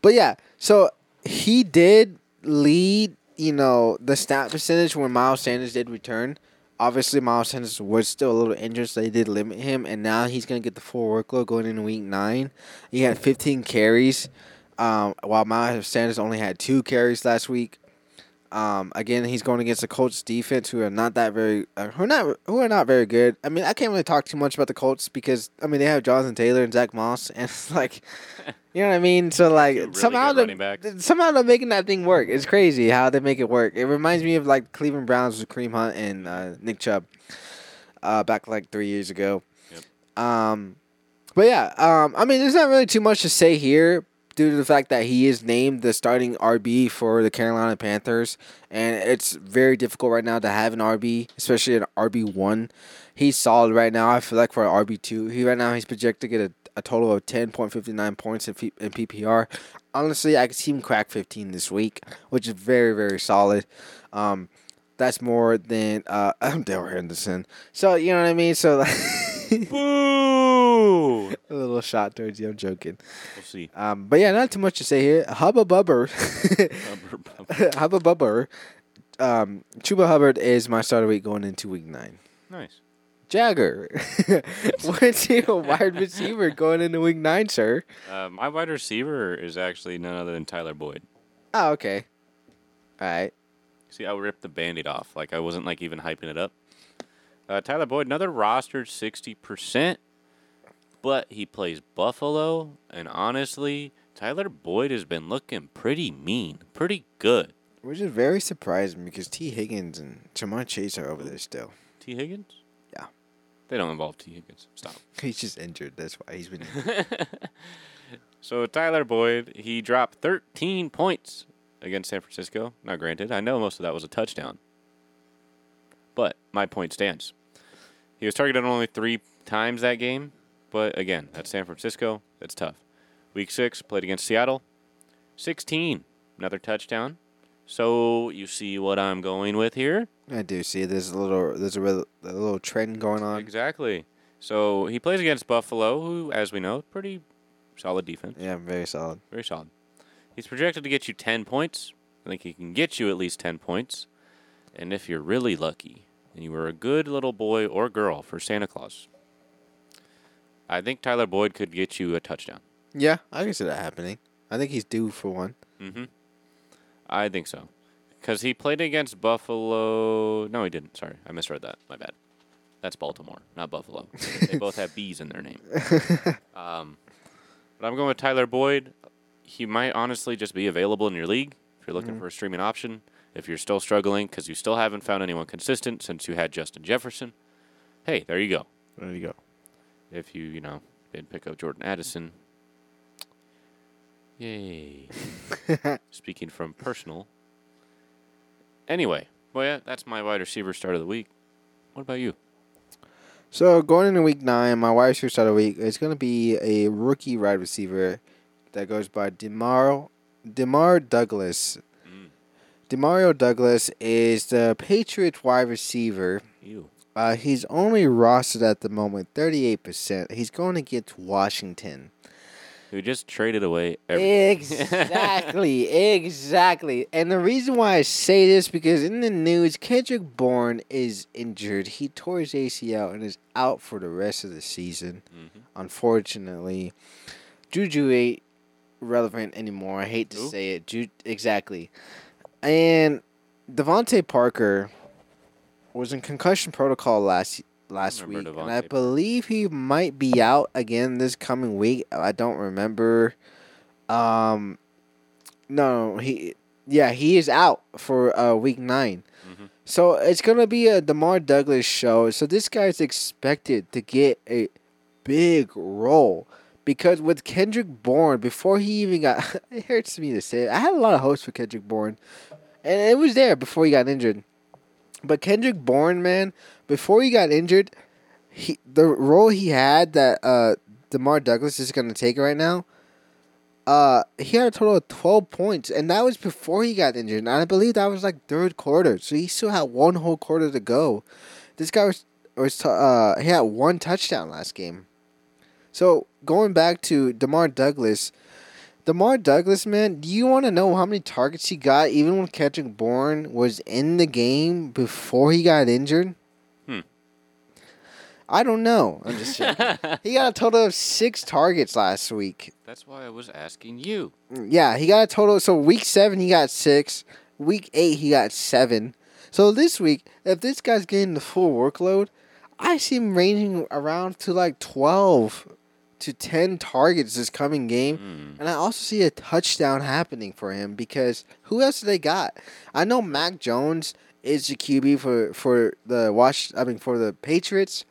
but, yeah, so he did lead, you know, the snap percentage when Miles Sanders did return. Obviously, Miles Sanders was still a little injured, so they did limit him, and now he's going to get the full workload going into week nine. He had fifteen carries, um, while Miles Sanders only had two carries last week. Um, again, he's going against the Colts defense, who are not that very, uh, who are not who are not very good. I mean, I can't really talk too much about the Colts because I mean they have Jonathan Taylor and Zach Moss, and it's like, you know what I mean. So like really somehow they're, somehow they're making that thing work. It's crazy how they make it work. It reminds me of like Cleveland Browns with Kareem Hunt and uh, Nick Chubb, uh, back like three years ago. Yep. Um, but yeah, um, I mean, there's not really too much to say here. Due to the fact that he is named the starting R B for the Carolina Panthers, and it's very difficult right now to have an R B, especially an R B one. He's solid right now. I feel like for an R B two, he right now he's projected to get a, a total of ten point five nine points in, P- in P P R. honestly, I could see him crack fifteen this week, which is very, very solid. Um, that's more than uh, I'm Darrell Henderson. So, you know what I mean? So, like, boo! A little shot towards you. I'm joking. We'll see. Um, but, yeah, not too much to say here. Hubba Bubber. Hubba Bubber. Um, Chuba Hubbard is my starter week going into week nine. Nice. Jagger, what's your wide receiver going into week nine, sir? Uh, my wide receiver is actually none other than Tyler Boyd. Oh, okay. All right. See, I ripped the Band-Aid off. Like, I wasn't, like, even hyping it up. Uh, Tyler Boyd, another rostered sixty percent, but he plays Buffalo, and honestly, Tyler Boyd has been looking pretty mean, pretty good. Which is very surprising because T. Higgins and Jamar Chase are over there still. T. Higgins? They don't involve T. Higgins. Stop. He's just injured. That's why he's been injured. So, Tyler Boyd, he dropped thirteen points against San Francisco. Now, granted, I know most of that was a touchdown. But my point stands. He was targeted only three times that game. But, again, that's San Francisco. That's tough. Week six, played against Seattle. sixteen. Another touchdown. So, you see what I'm going with here? I do see there's a little there's a, real, a little trend going on. Exactly. So he plays against Buffalo, who, as we know, pretty solid defense. Yeah, very solid. Very solid. He's projected to get you ten points. I think he can get you at least ten points. And if you're really lucky, and you were a good little boy or girl for Santa Claus, I think Tyler Boyd could get you a touchdown. Yeah, I can see that happening. I think he's due for one. Mm-hmm. I think so. Because he played against Buffalo. No, he didn't. Sorry. I misread that. My bad. That's Baltimore, not Buffalo. They both have B's in their name. Um, but I'm going with Tyler Boyd. He might honestly just be available in your league if you're looking mm-hmm. for a streaming option. If you're still struggling because you still haven't found anyone consistent since you had Justin Jefferson, hey, there you go. There you go. If you, you know, didn't pick up Jordan Addison. Yay. Speaking from personal. Anyway, well, yeah, that's my wide receiver start of the week. What about you? So, going into week nine, my wide receiver start of the week is going to be a rookie wide receiver that goes by DeMar, DeMar Douglas. Mm. DeMario Douglas is the Patriots wide receiver. Ew. Uh, he's only rostered at the moment, thirty-eight percent. He's going to get to Washington. Who just traded away everything. Exactly, exactly. And the reason why I say this, because in the news, Kendrick Bourne is injured. He tore his A C L and is out for the rest of the season, mm-hmm. unfortunately. Juju ain't relevant anymore. I hate to Ooh. say it. Ju- exactly. And Devontae Parker was in concussion protocol last year. Last week, Devontae. And I believe he might be out again this coming week. I don't remember. Um, no, he, yeah, he is out for uh, week nine. Mm-hmm. So it's gonna be a DeMar Douglas show. So this guy's expected to get a big role because with Kendrick Bourne, before he even got, it hurts me to say it. I had a lot of hopes for Kendrick Bourne, and it was there before he got injured. But Kendrick Bourne, man, before he got injured, he the role he had that uh, DeMar Douglas is going to take right now, uh, he had a total of twelve points, and that was before he got injured. And I believe that was like third quarter, so he still had one whole quarter to go. This guy was was t- uh, he had one touchdown last game. So going back to DeMar Douglas, DeMar Douglas, man, do you want to know how many targets he got even when Kendrick Bourne was in the game before he got injured? Hmm. I don't know. I'm just joking. He got a total of six targets last week. That's why I was asking you. Yeah, he got a total. So week seven, he got six. Week eight, he got seven. So this week, if this guy's getting the full workload, I see him ranging around to like twelve to ten targets this coming game. Mm. And I also see a touchdown happening for him because who else do they got? I know Mac Jones is the Q B for, for the Wash I mean for the Patriots.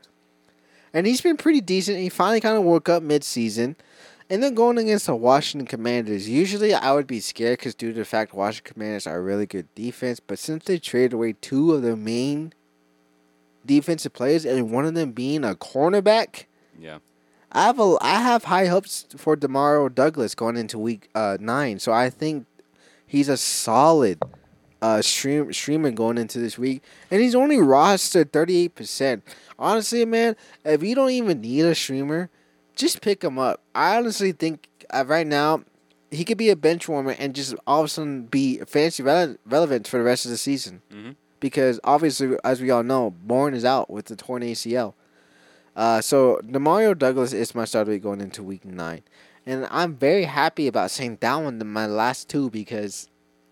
And he's been pretty decent. He finally kind of woke up midseason. And then going against the Washington Commanders, usually I would be scared because due to the fact Washington Commanders are a really good defense, but since they traded away two of their main defensive players and one of them being a cornerback, yeah. I have a, I have high hopes for Demario Douglas going into week uh, nine. So I think he's a solid uh, stream streamer going into this week, and he's only rostered thirty-eight percent. Honestly, man, if you don't even need a streamer, just pick him up. I honestly think uh, right now he could be a bench warmer and just all of a sudden be fantasy rele- relevant for the rest of the season. Mm-hmm. Because obviously, as we all know, Bourne is out with the torn A C L. Uh, so Demario Douglas is my starter going into week nine, and I'm very happy about saying that one in my last two because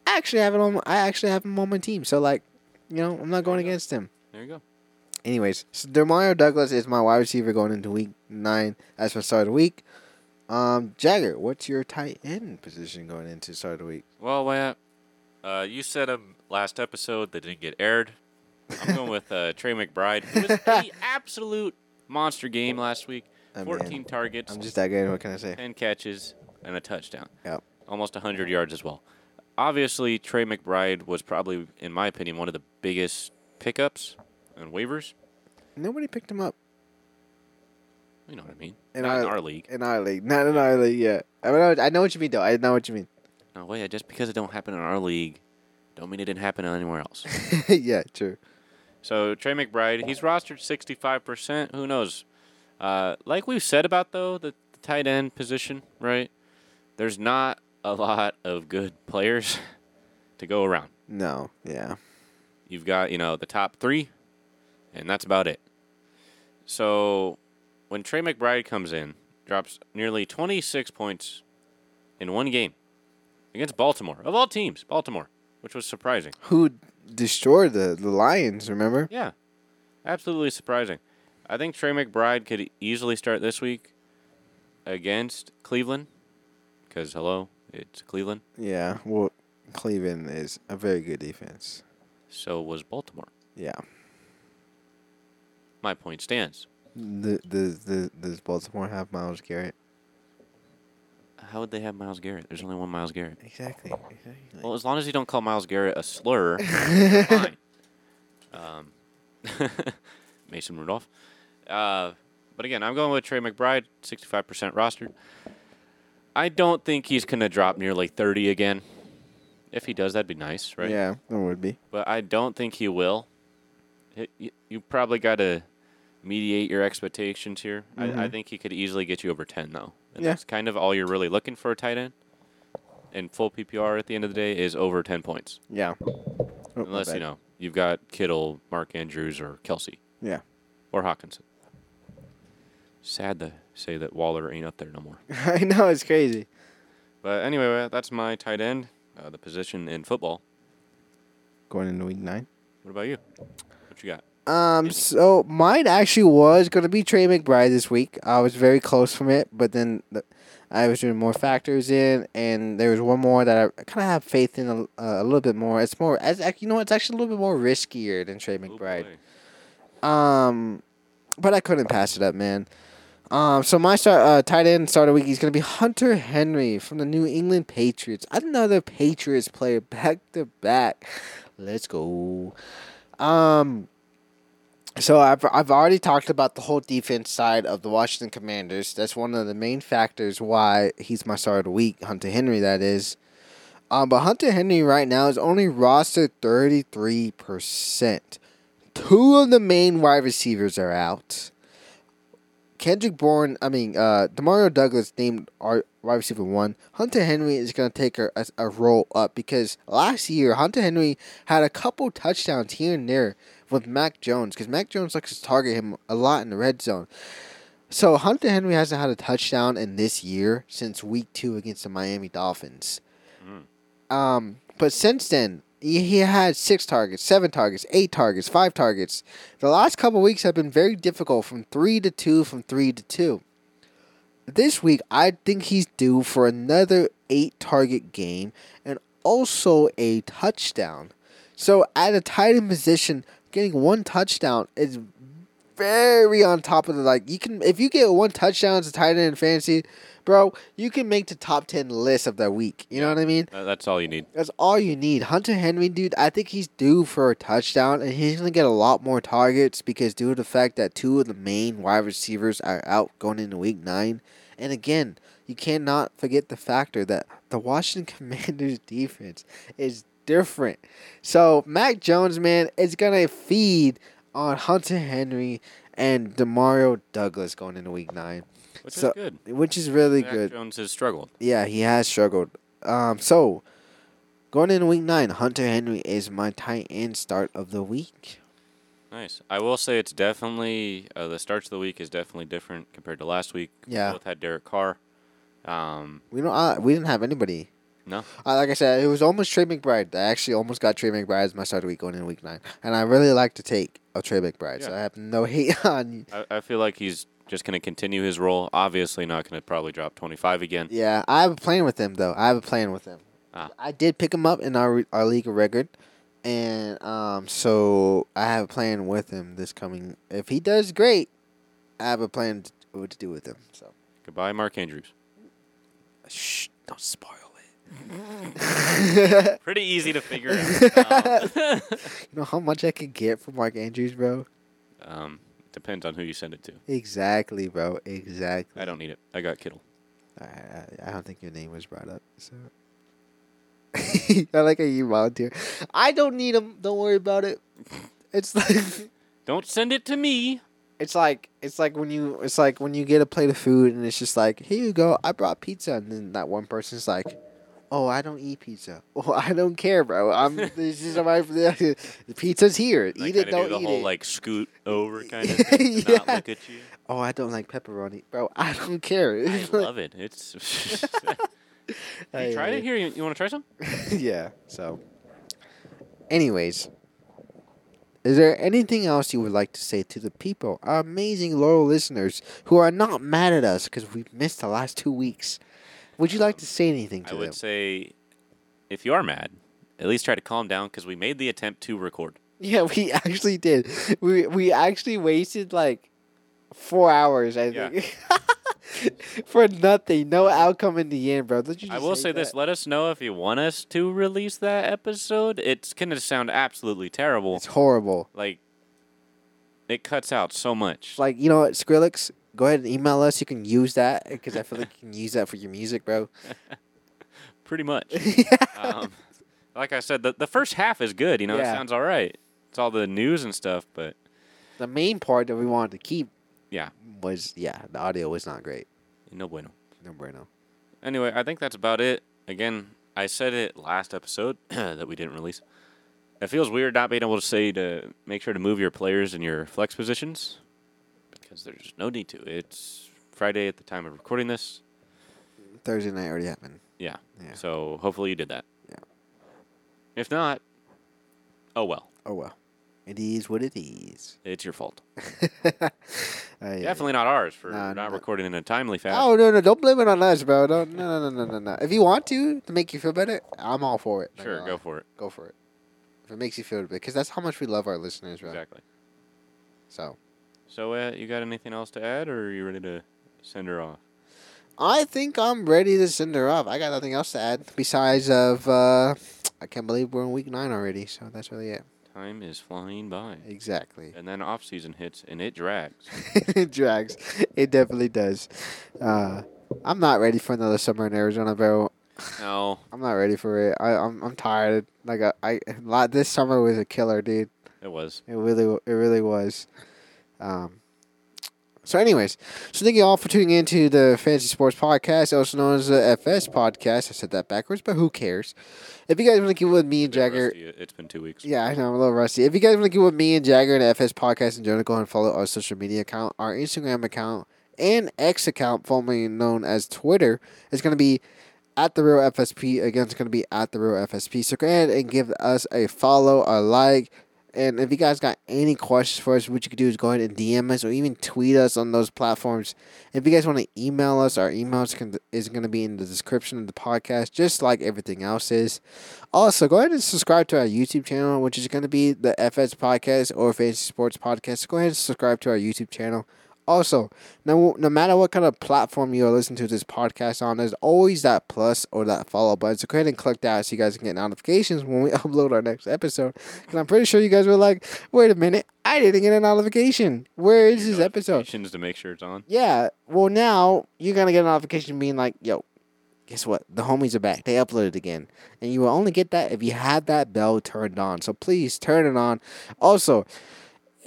I actually have it on. I actually have him on my team, so like, you know, I'm not going against him. There you go. Anyways, so Demario Douglas is my wide receiver going into week nine as my start of the week. Um, Jagger, what's your tight end position going into start of the week? Well, Wyatt, uh, you said him last episode that didn't get aired. I'm going with uh, Trey McBride, who was the absolute monster game last week. fourteen oh, targets. I'm just that good. What can I say? ten catches and a touchdown. Yep. Almost one hundred yards as well. Obviously, Trey McBride was probably, in my opinion, one of the biggest pickups on waivers. Nobody picked him up. You know what I mean? In not our, in our league. In our league. Not in our league, yeah. I mean, I know what you mean, though. I know what you mean. No, wait. Just because it don't happen in our league, don't mean it didn't happen anywhere else. Yeah, true. So, Trey McBride, he's rostered sixty-five percent. Who knows? Uh, like we've said about, though, the, the tight end position, right? There's not a lot of good players to go around. No, yeah. You've got, you know, the top three, and that's about it. So, when Trey McBride comes in, drops nearly twenty-six points in one game against Baltimore. Of all teams, Baltimore, which was surprising. Who destroyed the, the Lions, remember? Yeah. Absolutely surprising. I think Trey McBride could easily start this week against Cleveland. Because, hello, it's Cleveland. Yeah, well, Cleveland is a very good defense. So was Baltimore. Yeah. My point stands. The, the, the, does Baltimore have Myles Garrett? How would they have Myles Garrett? There's only one Myles Garrett. Exactly. exactly. Well, as long as you don't call Myles Garrett a slur, fine. Um, Mason Rudolph. Uh, but again, I'm going with Trey McBride, sixty-five percent rostered. I don't think he's going to drop nearly thirty again. If he does, that'd be nice, right? Yeah, it would be. But I don't think he will. It, you, you probably got to mediate your expectations here. Mm-hmm. I, I think he could easily get you over ten, though. And yeah. That's kind of all you're really looking for a tight end. And full P P R at the end of the day is over ten points. Yeah. Oh, unless, you know, you've got Kittle, Mark Andrews, or Kelsey. Yeah. Or Hockenson. Sad to say that Waller ain't up there no more. I know, it's crazy. But anyway, that's my tight end, uh, the position in football. Going into week nine. What about you? What you got? Um, so mine actually was going to be Trey McBride this week. I was very close from it, but then the, I was doing more factors in, and there was one more that I kind of have faith in a, uh, a little bit more. It's more, as you know, it's actually a little bit more riskier than Trey McBride. Um, but I couldn't pass it up, man. Um, so my start, uh, tight end start of the week is going to be Hunter Henry from the New England Patriots. Another Patriots player back to back. Let's go. Um. So I've I've already talked about the whole defense side of the Washington Commanders. That's one of the main factors why he's my start of the week, Hunter Henry, that is. Um, but Hunter Henry right now is only rostered thirty-three percent. Two of the main wide receivers are out. Kendrick Bourne, I mean, uh, Demario Douglas named our wide receiver one. Hunter Henry is going to take a, a, a roll up because last year Hunter Henry had a couple touchdowns here and there with Mac Jones, because Mac Jones likes to target him a lot in the red zone. So Hunter Henry hasn't had a touchdown in this year since week two against the Miami Dolphins. Mm. Um, but since then, he, he had six targets, seven targets, eight targets, five targets. The last couple weeks have been very difficult, from three to two, from three to two. This week, I think he's due for another eight-target game and also a touchdown. So at a tight end position, getting one touchdown is very on top of the, like, you can, if you get one touchdown to tight end in fantasy, bro, you can make the top ten list of the week. You know what I mean? Uh, that's all you need. That's all you need. Hunter Henry, dude, I think he's due for a touchdown, and he's going to get a lot more targets because due to the fact that two of the main wide receivers are out going into week nine. And again, you cannot forget the factor that the Washington Commanders defense is different. So Mac Jones, man, is going to feed on Hunter Henry and DeMario Douglas going into week nine. Which so, is good. Which is really Mac good. Mac Jones has struggled. Yeah, he has struggled. Um, so, going into week nine, Hunter Henry is my tight end start of the week. Nice. I will say it's definitely, uh, the starts of the week is definitely different compared to last week. Yeah. We both had Derek Carr. Um, we, don't, uh, we didn't have anybody. No. Uh, like I said, it was almost Trey McBride. I actually almost got Trey McBride as my start of the week going into week nine. And I really like to take a Trey McBride, yeah. so I have no hate on you. I, I feel like he's just going to continue his role. Obviously not going to probably drop twenty-five again. Yeah, I have a plan with him, though. I have a plan with him. Ah. I did pick him up in our our league record. And um, so I have a plan with him this coming. If he does great, I have a plan to, what to do with him. So goodbye, Mark Andrews. Shh, don't spoil it. Pretty easy to figure out. Um, you know how much I could get from Mark Andrews, bro? Um, depends on who you send it to. Exactly, bro. Exactly. I don't need it. I got Kittle. I, I, I don't think your name was brought up, so. I like how you volunteer. I don't need them. Don't worry about it. It's like, don't send it to me. It's like it's like when you it's like when you get a plate of food and it's just like, here you go. I brought pizza, and then that one person's like, oh, I don't eat pizza. Oh, I don't care, bro. I'm this is my the pizza's here. Eat it, don't eat it. The whole like scoot over kind of thing. Yeah. Not look at you. Oh, I don't like pepperoni, bro. I don't care. I love it. It's. Have you tried it here? You, you want to try some? Yeah. So, anyways, is there anything else you would like to say to the people, our amazing loyal listeners who are not mad at us because we've missed the last two weeks? Would you like um, to say anything to I them? I would say, if you are mad, at least try to calm down because we made the attempt to record. Yeah, we actually did. We we actually wasted like four hours, I yeah. think. For nothing. No outcome in the end, bro. Did you just I will say that? this. Let us know if you want us to release that episode. It's going to sound absolutely terrible. It's horrible. Like, it cuts out so much. Like, you know what, Skrillex, go ahead and email us. You can use that because I feel like you can use that for your music, bro. Pretty much. Yeah. Um, like I said, the, the first half is good. You know, yeah. It sounds all right. It's all the news and stuff, but. The main part that we wanted to keep. Yeah. Was yeah, the audio was not great. No bueno. No bueno. Anyway, I think that's about it. Again, I said it last episode that we didn't release. It feels weird not being able to say to make sure to move your players in your flex positions because there's no need to. It's Friday at the time of recording this. Thursday night already happened. Yeah. Yeah. So hopefully you did that. Yeah. If not, oh well. Oh well. It is what it is. It's your fault. uh, yeah, Definitely yeah. not ours for no, not no. recording in a timely fashion. Oh, no, no. Don't blame it on us, bro. Don't, no, no, no, no, no. If you want to, to make you feel better, I'm all for it. Sure, like, go uh, for it. Go for it. If it makes you feel better, because that's how much we love our listeners, bro. Exactly. So. So, uh, you got anything else to add, or are you ready to send her off? I think I'm ready to send her off. I got nothing else to add besides of, uh, I can't believe we're in week nine already, so that's really it. Time is flying by. Exactly. And then off season hits and it drags. It drags. It definitely does. Uh, I'm not ready for another summer in Arizona, bro. No. I'm not ready for it. I, I'm I'm tired. Like I, I lot, this summer was a killer, dude. It was. It really it really was. Um. So, anyways, so thank you all for tuning in to the Fantasy Sports Podcast, also known as the F S Podcast. I said that backwards, but who cares? If you guys want to keep with me and Jagger. Rusty. It's been two weeks. Yeah, I know. I'm a little rusty. If you guys want to keep with me and Jagger and F S Podcast in general, go ahead and follow our social media account, our Instagram account, and X account, formerly known as Twitter. It's going to be at the Real F S P. Again, it's going to be at the Real F S P. So, go ahead and give us a follow, a like. And if you guys got any questions for us, what you could do is go ahead and D M us or even tweet us on those platforms. If you guys want to email us, our email is going to be in the description of the podcast, just like everything else is. Also, go ahead and subscribe to our YouTube channel, which is going to be the F S Podcast or Fantasy Sports Podcast. So go ahead and subscribe to our YouTube channel. Also, no, no matter what kind of platform you are listening to this podcast on, there's always that plus or that follow button. So go ahead and click that so you guys can get notifications when we upload our next episode. Because I'm pretty sure you guys were like, wait a minute, I didn't get a notification. Where is this episode? Notifications to make sure it's on? Yeah. Well, now you're going to get a notification being like, yo, guess what? The homies are back. They uploaded again. And you will only get that if you have that bell turned on. So please turn it on. Also,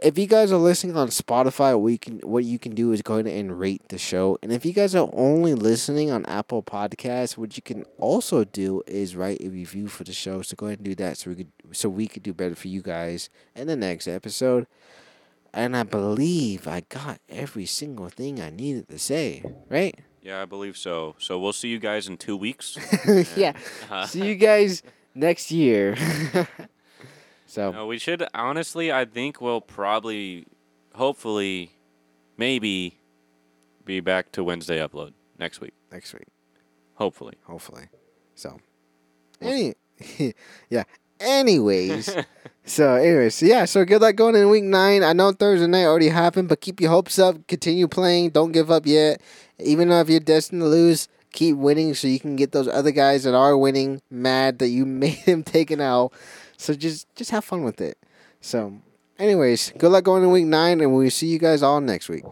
if you guys are listening on Spotify, we can, what you can do is go ahead and rate the show. And if you guys are only listening on Apple Podcasts, what you can also do is write a review for the show. So go ahead and do that so we could so we could do better for you guys in the next episode. And I believe I got every single thing I needed to say, right? Yeah, I believe so. So we'll see you guys in two weeks. Yeah. Uh-huh. See you guys next year. So no, we should, honestly, I think we'll probably, hopefully, maybe be back to Wednesday upload next week. Next week. Hopefully. Hopefully. So, any, yeah. Anyways, so anyways, so yeah, so good luck going in week nine. I know Thursday night already happened, but keep your hopes up. Continue playing. Don't give up yet. Even though if you're destined to lose, keep winning so you can get those other guys that are winning mad that you made them take an L. So just, just have fun with it. So anyways, good luck going to week nine, and we'll see you guys all next week.